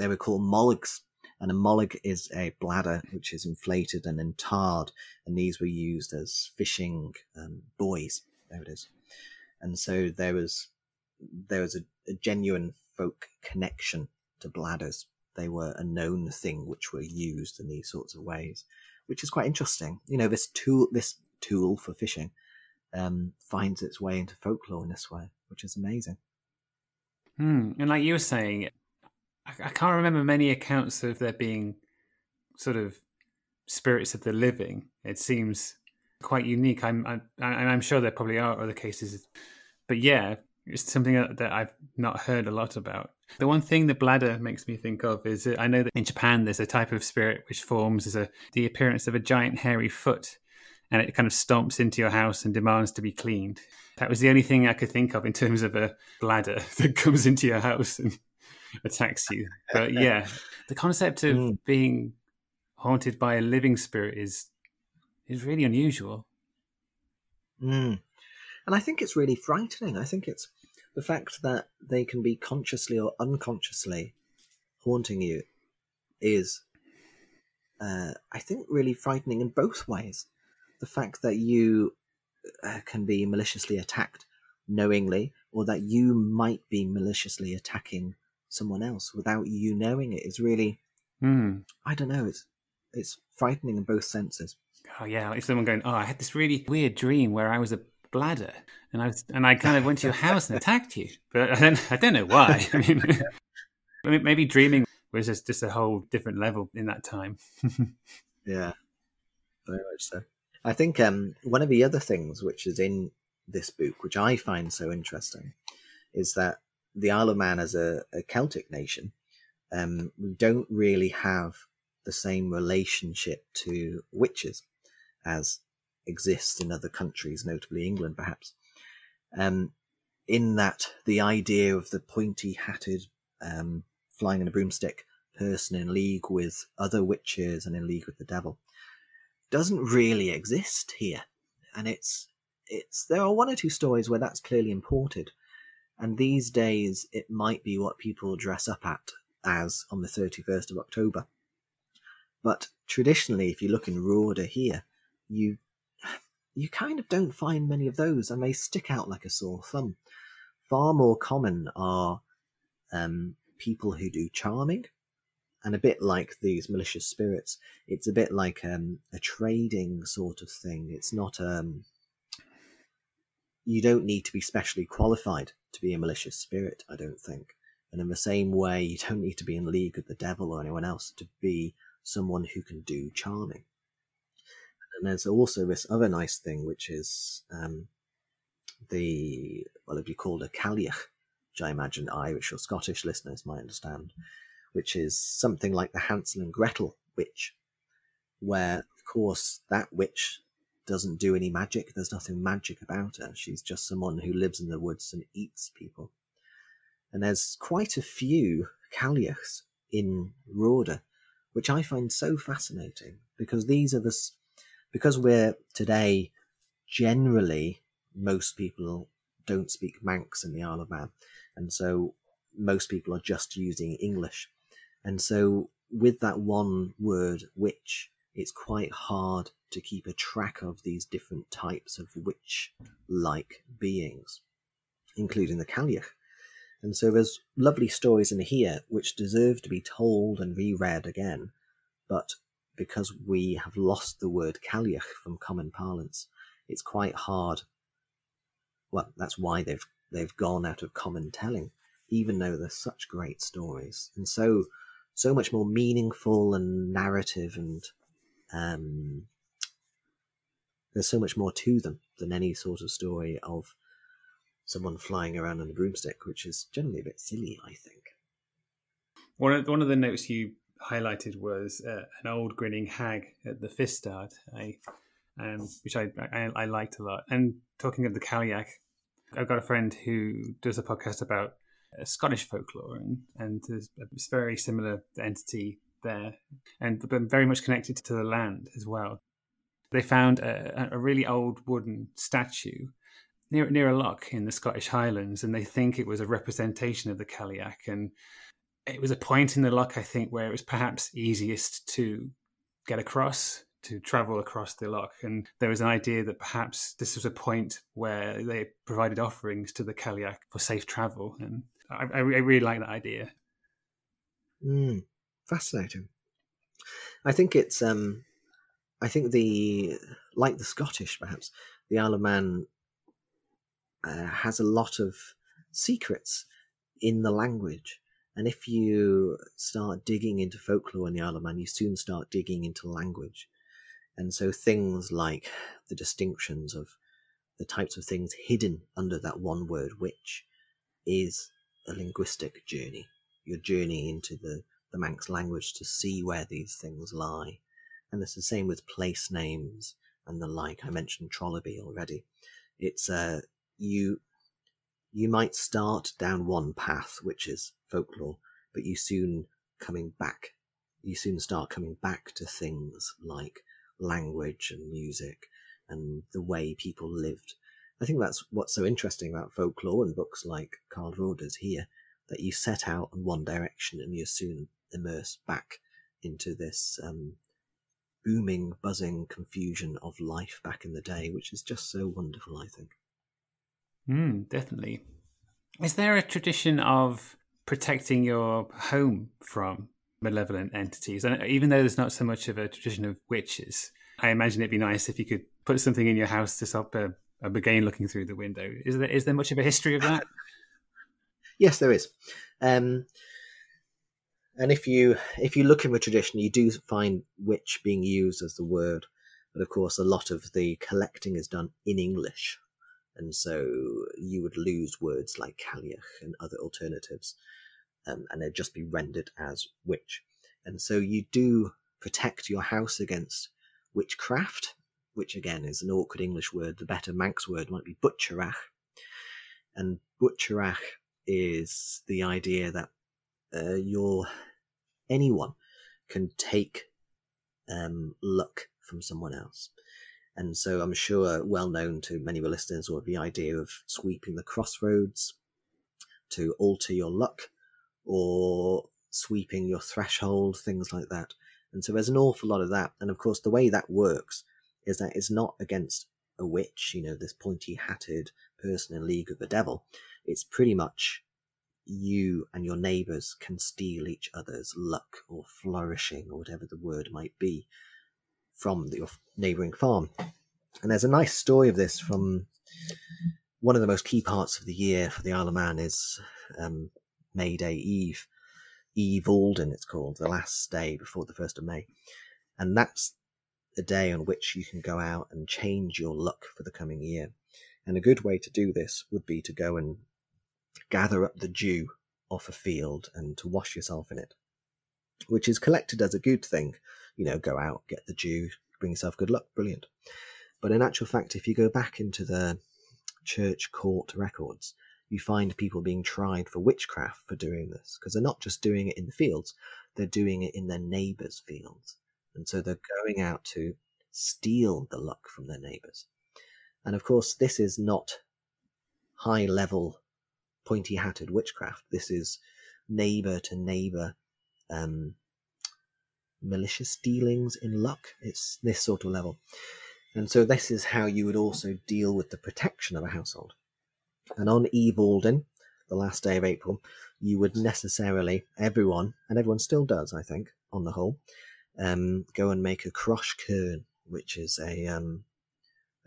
were called molligs, and a mollig is a bladder which is inflated and then tarred, and these were used as fishing buoys. There it is, and so there was a genuine folk connection to bladders. They were a known thing which were used in these sorts of ways, which is quite interesting. You know, this tool for fishing finds its way into folklore in this way, which is amazing. And like you were saying, I can't remember many accounts of there being sort of spirits of the living. It seems quite unique. I'm sure there probably are other cases, but yeah, it's something that I've not heard a lot about. The one thing the bladder makes me think of is that I know that in Japan there's a type of spirit which forms as the appearance of a giant hairy foot, and it kind of stomps into your house and demands to be cleaned. That was the only thing I could think of in terms of a bladder that comes into your house and attacks you. But yeah, the concept of being haunted by a living spirit is really unusual. And I think it's really frightening. I think it's the fact that they can be consciously or unconsciously haunting you is, I think, really frightening in both ways. The fact that you can be maliciously attacked knowingly, or that you might be maliciously attacking someone else without you knowing it, is really, I don't know, it's frightening in both senses. Oh yeah, like someone going, oh, I had this really weird dream where I was a bladder, and I kind of went to your house and attacked you, but I don't know why. I mean, maybe dreaming was just a whole different level in that time. Yeah, very much so. I think one of the other things which is in this book, which I find so interesting, is that the Isle of Man as a Celtic nation, we don't really have the same relationship to witches as exist in other countries, notably England, perhaps. In that the idea of the pointy-hatted, flying on a broomstick person in league with other witches and in league with the devil doesn't really exist here. And it's there are one or two stories where that's clearly imported. And these days it might be what people dress up as on the 31st of October. But traditionally, if you look in Roeder here, you kind of don't find many of those, and they stick out like a sore thumb. Far more common are people who do charming, and a bit like these malicious spirits, it's a bit like a trading sort of thing. It's not, you don't need to be specially qualified to be a malicious spirit, I don't think. And in the same way, you don't need to be in league with the devil or anyone else to be someone who can do charming. And there's also this other nice thing, which is it'd be called a cailleach, which I imagine Irish or Scottish listeners might understand, which is something like the Hansel and Gretel witch, where, of course, that witch doesn't do any magic. There's nothing magic about her. She's just someone who lives in the woods and eats people. And there's quite a few cailleachs in Roeder, which I find so fascinating, because these are the... Because we're today, generally, most people don't speak Manx in the Isle of Man. And so most people are just using English. And so with that one word, witch, it's quite hard to keep a track of these different types of witch-like beings, including the cailleach. And so there's lovely stories in here which deserve to be told and reread again, but... because we have lost the word cailleach from common parlance, it's quite hard. Well, that's why they've gone out of common telling, even though they're such great stories, and so much more meaningful and narrative, and there's so much more to them than any sort of story of someone flying around on a broomstick, which is generally a bit silly, I think. One of the notes you highlighted was an old grinning hag at the Fistard, which I liked a lot. And talking of the cailleach, I've got a friend who does a podcast about Scottish folklore, and there's a very similar entity there, and very much connected to the land as well. They found a really old wooden statue near a loch in the Scottish Highlands, and they think it was a representation of the cailleach. And it was a point in the loch, I think, where it was perhaps easiest to get across, to travel across the loch. And there was an idea that perhaps this was a point where they provided offerings to the cailleach for safe travel. And I really like that idea. Fascinating. I think it's, like the Scottish, perhaps, the Isle of Man has a lot of secrets in the language. And if you start digging into folklore in the Isle of Man, you soon start digging into language. And so things like the distinctions of the types of things hidden under that one word, witch, is a linguistic journey. Your journey into the Manx language to see where these things lie. And it's the same with place names and the like. I mentioned Trollaby already. It's you might start down one path, which is folklore, but you soon start coming back to things like language and music and the way people lived. I think that's what's so interesting about folklore and books like Carl Roeder's here, that you set out in one direction and you're soon immersed back into this booming, buzzing confusion of life back in the day, which is just so wonderful, I think. Definitely. Is there a tradition of protecting your home from malevolent entities? And even though there's not so much of a tradition of witches, I imagine it'd be nice if you could put something in your house to stop a Bigan looking through the window. Is there much of a history of that? Yes, there is. And if you look in the tradition, you do find witch being used as the word. But of course, a lot of the collecting is done in English. And so you would lose words like cailleach and other alternatives, and they'd just be rendered as witch. And so you do protect your house against witchcraft, which again is an awkward English word. The better Manx word might be buitcheragh. And buitcheragh is the idea that anyone can take luck from someone else. And so I'm sure well known to many of your listeners will be the idea of sweeping the crossroads to alter your luck, or sweeping your threshold, things like that. And so there's an awful lot of that. And of course, the way that works is that it's not against a witch, this pointy-hatted person in league with the devil. It's pretty much you and your neighbours can steal each other's luck or flourishing, or whatever the word might be, from your neighbouring farm. And there's a nice story of this from one of the most key parts of the year for the Isle of Man is May Day Eve. Eve Alden, it's called, the last day before the 1st of May. And that's a day on which you can go out and change your luck for the coming year. And a good way to do this would be to go and gather up the dew off a field and to wash yourself in it, which is collected as a good thing. Go out, get the dew, bring yourself good luck, brilliant. But in actual fact, if you go back into the church court records, you find people being tried for witchcraft for doing this, because they're not just doing it in the fields, they're doing it in their neighbours' fields. And so they're going out to steal the luck from their neighbours. And of course, this is not high-level, pointy-hatted witchcraft. This is neighbour-to-neighbour malicious dealings in luck. It's this sort of level. And so this is how you would also deal with the protection of a household. And on Eve Alden, the last day of April, you would necessarily, everyone still does, I think, on the whole, go and make a crosh cuirn, which is a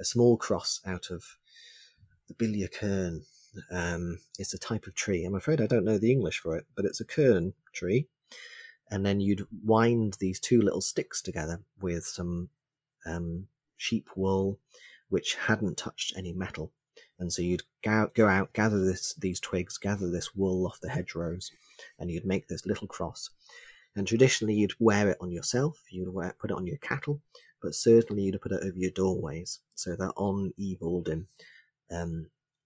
small cross out of the bilia cuirn. It's a type of tree. I'm afraid I don't know the English for it, but it's a cuirn tree. And then you'd wind these two little sticks together with some sheep wool, which hadn't touched any metal. And so you'd go out, gather these twigs, gather this wool off the hedgerows, and you'd make this little cross. And traditionally you'd wear it on yourself, put it on your cattle, but certainly you'd put it over your doorways, so that on Laa Boaldyn,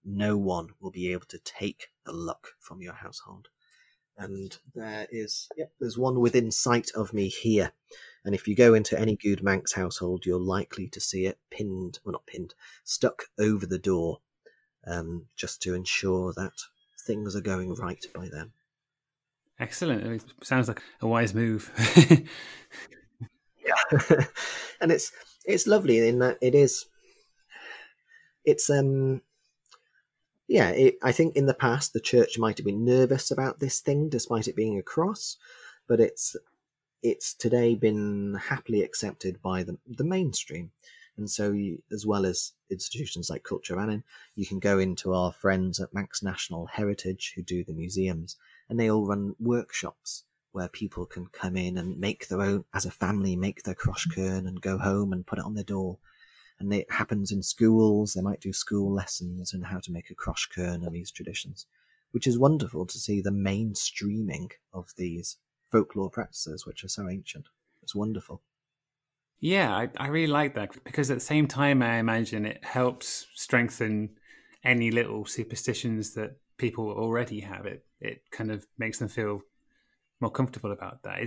no one will be able to take the luck from your household. And there's one within sight of me here. And if you go into any good Manx household, you're likely to see it stuck over the door, just to ensure that things are going right by them. Excellent. It sounds like a wise move. Yeah. And it's lovely in that it is. I think in the past the church might have been nervous about this thing, despite it being a cross, but it's today been happily accepted by the mainstream. And so, as well as institutions like Culture Vannin, you can go into our friends at Manx National Heritage who do the museums, and they all run workshops where people can come in and make their own, as a family, make their crosh cuirn and go home and put it on their door. And it happens in schools. They might do school lessons on how to make a crosh cuirn and these traditions, which is wonderful to see the mainstreaming of these folklore practices, which are so ancient. It's wonderful. Yeah, I really like that, because at the same time, I imagine it helps strengthen any little superstitions that people already have. It kind of makes them feel more comfortable about that.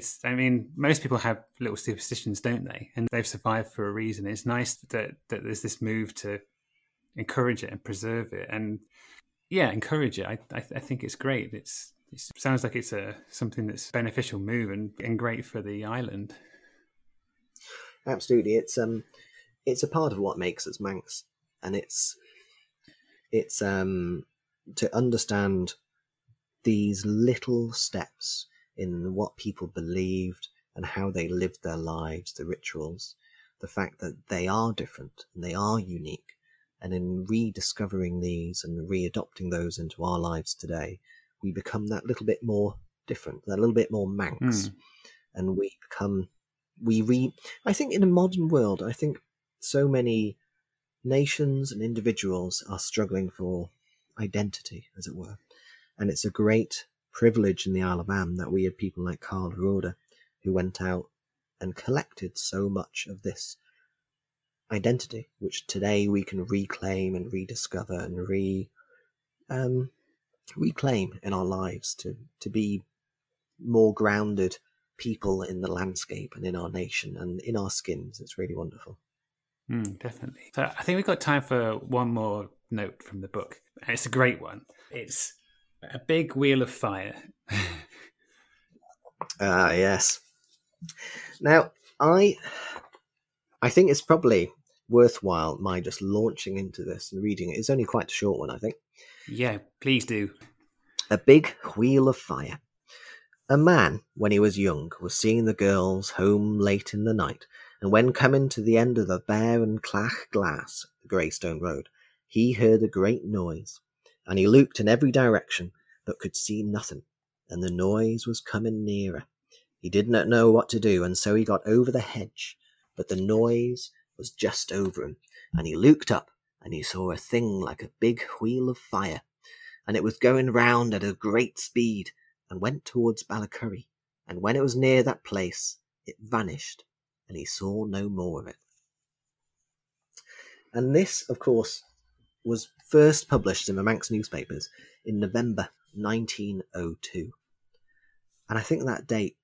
Most people have little superstitions, don't they? And they've survived for a reason. It's nice that there's this move to encourage it and preserve it, and encourage it. I think it's great. It sounds like it's something that's a beneficial move and great for the island. Absolutely, it's a part of what makes us Manx, and it's to understand these little steps in what people believed and how they lived their lives, the rituals, the fact that they are different and they are unique. And in rediscovering these and readopting those into our lives today, we become that little bit more different, that little bit more Manx. Mm. And I think in a modern world, I think so many nations and individuals are struggling for identity, as it were. And it's a great privilege in the Isle of Man that we had people like Carl Roeder who went out and collected so much of this identity, which today we can reclaim and rediscover and reclaim in our lives to be more grounded people in the landscape and in our nation and in our skins. It's really wonderful. Definitely. So I think we've got time for one more note from the book. It's a great one. It's a big wheel of fire. Yes. Now, I think it's probably worthwhile my just launching into this and reading it. It's only quite a short one, I think. Yeah, please do. A big wheel of fire. A man, when he was young, was seeing the girls home late in the night, and when coming to the end of the Bagairns and Fairy Pigs, the Greystone Road, he heard a great noise. And he looked in every direction, but could see nothing, and the noise was coming nearer. He did not know what to do, and so he got over the hedge, but the noise was just over him, and he looked up, and he saw a thing like a big wheel of fire, and it was going round at a great speed, and went towards Ballacurry, and when it was near that place, it vanished, and he saw no more of it. And this, of course, was first published in the Manx newspapers in November 1902. And I think that date,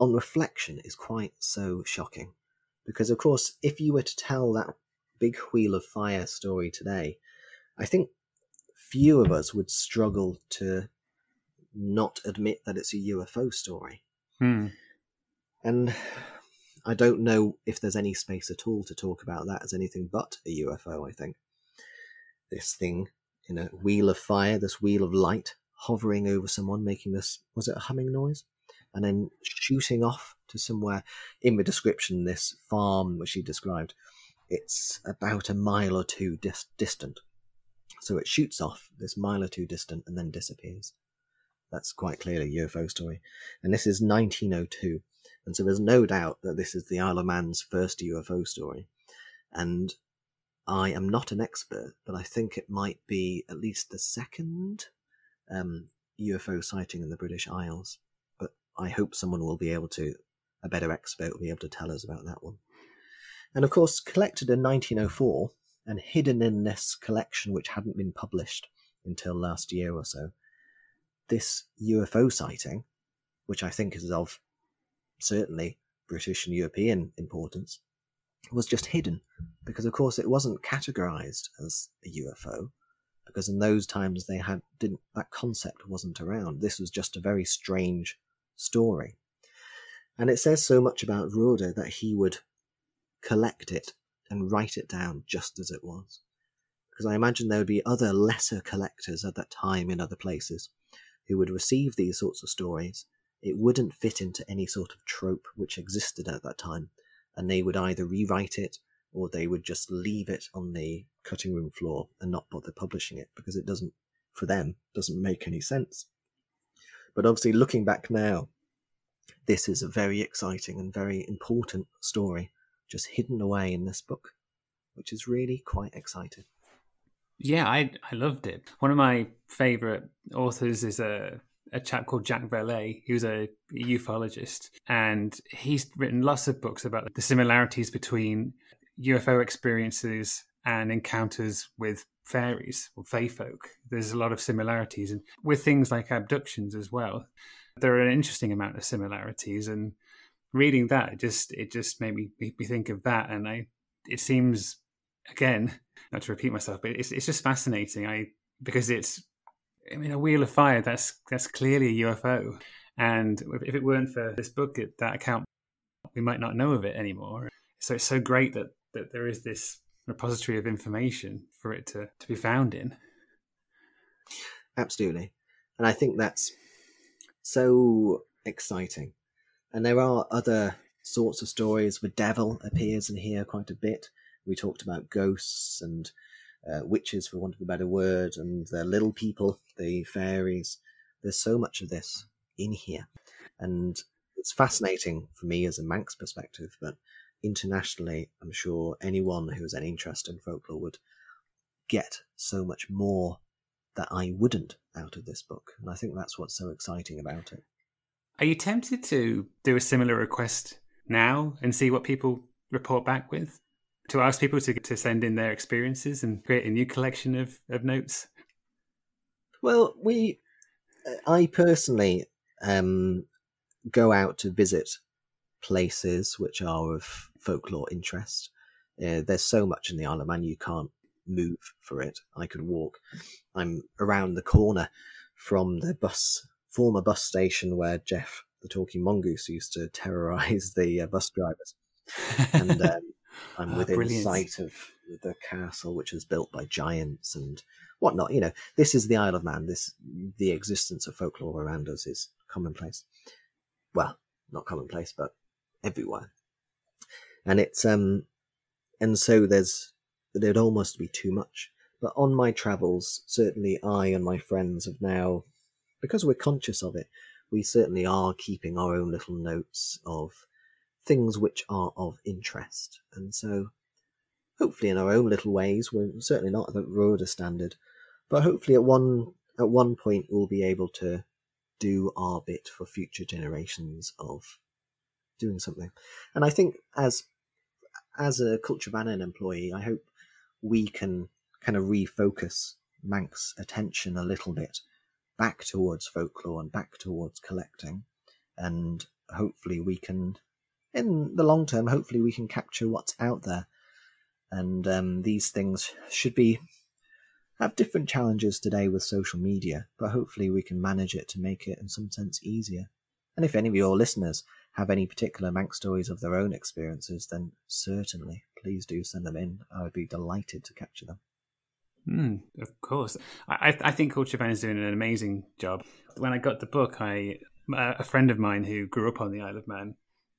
on reflection, is quite so shocking. Because, of course, if you were to tell that big wheel of fire story today, I think few of us would struggle to not admit that it's a UFO story. Hmm. And I don't know if there's any space at all to talk about that as anything but a UFO, I think. This thing in a wheel of fire, this wheel of light, hovering over someone, making this, was it a humming noise? And then shooting off to somewhere. In the description, this farm, which he described, it's about a mile or two distant. So it shoots off this mile or two distant and then disappears. That's quite clearly a UFO story. And this is 1902. And so there's no doubt that this is the Isle of Man's first UFO story. And I am not an expert, but I think it might be at least the second UFO sighting in the British Isles. But I hope someone will be able to, a better expert will be able to tell us about that one. And of course, collected in 1904 and hidden in this collection, which hadn't been published until last year or so, this UFO sighting, which I think is of certainly British and European importance, was just hidden because, of course, it wasn't categorized as a UFO because in those times they had didn't that concept wasn't around. This was just a very strange story. And it says so much about Roeder that he would collect it and write it down just as it was. Because I imagine there would be other lesser collectors at that time in other places who would receive these sorts of stories. It wouldn't fit into any sort of trope which existed at that time, and they would either rewrite it or they would just leave it on the cutting room floor and not bother publishing it because it doesn't, for them, doesn't make any sense. But obviously looking back now, this is a very exciting and very important story just hidden away in this book, which is really quite exciting. Yeah, I loved it. One of my favourite authors is a chap called Jacques Vallée, who's a ufologist, and he's written lots of books about the similarities between UFO experiences and encounters with fairies or fae folk. There's a lot of similarities, and with things like abductions as well. There are an interesting amount of similarities, and reading that, it just made me think of that, and it seems, again, not to repeat myself, but it's just fascinating. Because it's, I mean, a wheel of fire, that's clearly a UFO. And if it weren't for this book, that account, we might not know of it anymore. So it's so great that there is this repository of information for it to be found in. Absolutely. And I think that's so exciting. And there are other sorts of stories. The devil appears in here quite a bit. We talked about ghosts and witches, for want of a better word, and the little people, the fairies. There's so much of this in here, and it's fascinating for me as a Manx perspective, but internationally I'm sure anyone who has any interest in folklore would get so much more that I wouldn't out of this book, and I think that's what's so exciting about it. Are you tempted to do a similar request now and see what people report back with? To ask people to send in their experiences and create a new collection of notes? Well, I personally go out to visit places which are of folklore interest. There's so much in the Isle of Man, you can't move for it. I could walk. I'm around the corner from the former bus station where Jeff, the talking mongoose, used to terrorise the bus drivers. And I'm within sight of the castle, which was built by giants and whatnot. You know, this is the Isle of Man. The existence of folklore around us is commonplace. Well, not commonplace, but everywhere. And it's and so there'd almost be too much. But on my travels, certainly I and my friends have now, because we're conscious of it, we certainly are keeping our own little notes of things which are of interest. And so hopefully in our own little ways, we're certainly not at the Roeder standard, but hopefully at one point we'll be able to do our bit for future generations of doing something. And I think as a Culture Vannin employee, I hope we can kind of refocus Manx attention a little bit back towards folklore and back towards collecting, and hopefully we can, in the long term, hopefully we can capture what's out there. And these things should have different challenges today with social media, but hopefully we can manage it to make it in some sense easier. And if any of your listeners have any particular Manx stories of their own experiences, then certainly please do send them in. I would be delighted to capture them. Of course. I think Culture Vannin is doing an amazing job. When I got the book, a friend of mine who grew up on the Isle of Man,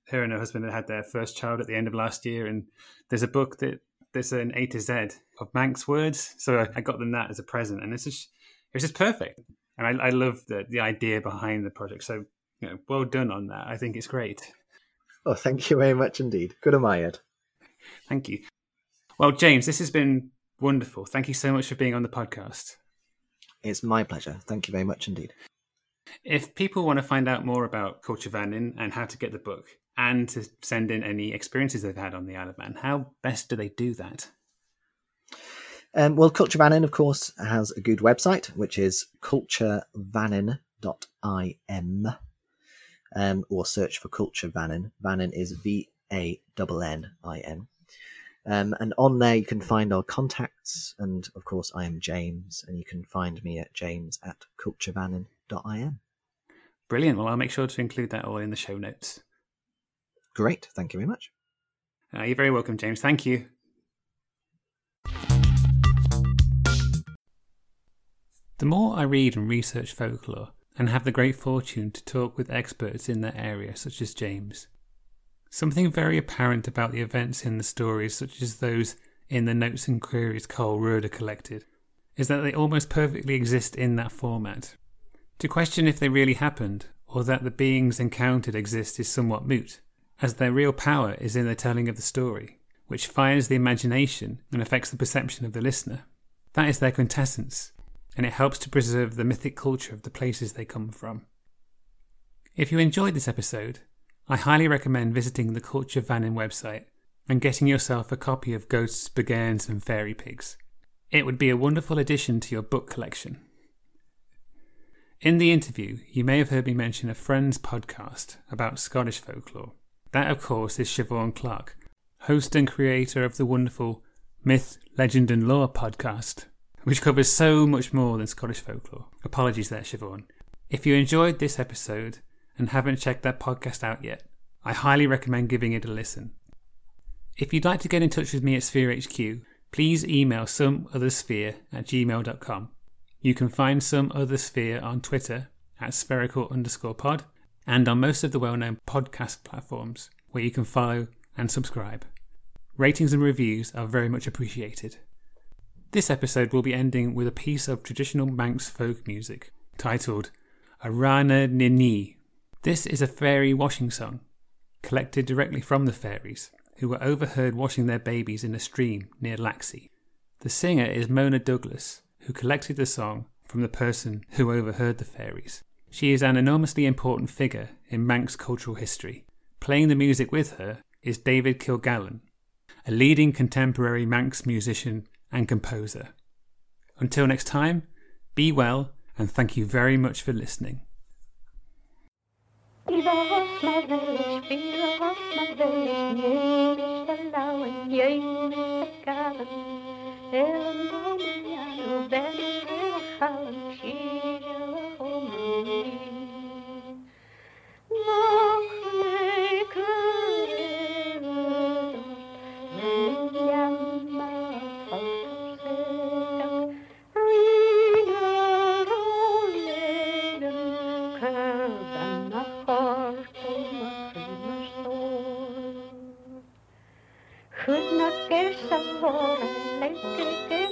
her and her husband had their first child at the end of last year, and there's a book there's an A to Z of Manx words. So I got them that as a present, and it's just perfect. And I love the idea behind the project. So, you know, well done on that. I think it's great. Oh, thank you very much indeed. Good on my head. Thank you. Well, James, this has been wonderful. Thank you so much for being on the podcast. It's my pleasure. Thank you very much indeed. If people want to find out more about Culture Vannin and how to get the book and to send in any experiences they've had on the Isle of Man, how best do they do that? Well, Culture Vannin, of course, has a good website, which is culturevannin.im, or search for Culture Vannin. Vannin is Vannin. And on there you can find our contacts, and of course I am James, and you can find me at james@culturevannin.im. Brilliant. Well, I'll make sure to include that all in the show notes. Great. Thank you very much. You're very welcome, James. Thank you. The more I read and research folklore, and have the great fortune to talk with experts in that area, such as James, something very apparent about the events in the stories, such as those in the Notes and Queries Carl Roeder collected, is that they almost perfectly exist in that format. To question if they really happened, or that the beings encountered exist, is somewhat moot, as their real power is in the telling of the story, which fires the imagination and affects the perception of the listener. That is their quintessence, and it helps to preserve the mythic culture of the places they come from. If you enjoyed this episode, I highly recommend visiting the Culture Vannin website and getting yourself a copy of Ghosts, Bagairns and Fairy Pigs. It would be a wonderful addition to your book collection. In the interview, you may have heard me mention a friend's podcast about Scottish folklore. That, of course, is Siobhan Clark, host and creator of the wonderful Myth, Legend and Lore podcast, which covers so much more than Scottish folklore. Apologies there, Siobhan. If you enjoyed this episode and haven't checked that podcast out yet, I highly recommend giving it a listen. If you'd like to get in touch with me at Sphere HQ, please email someothersphere@gmail.com. You can find Some Other Sphere on Twitter @spherical_pod and on most of the well-known podcast platforms where you can follow and subscribe. Ratings and reviews are very much appreciated. This episode will be ending with a piece of traditional Manx folk music titled Arana Nini. This is a fairy washing song, collected directly from the fairies, who were overheard washing their babies in a stream near Laxey. The singer is Mona Douglas, who collected the song from the person who overheard the fairies. She is an enormously important figure in Manx cultural history. Playing the music with her is David Kilgallen, a leading contemporary Manx musician and composer. Until next time, be well, and thank you very much for listening. Below my village, near the low and young the garden. Ellan Vannin, oh, Benny, oh, Helen, she's a woman. Look, they could live, and Yamma, folks, and Rina, oh, Leden, curb and a heart. Could not care some more, like a girl.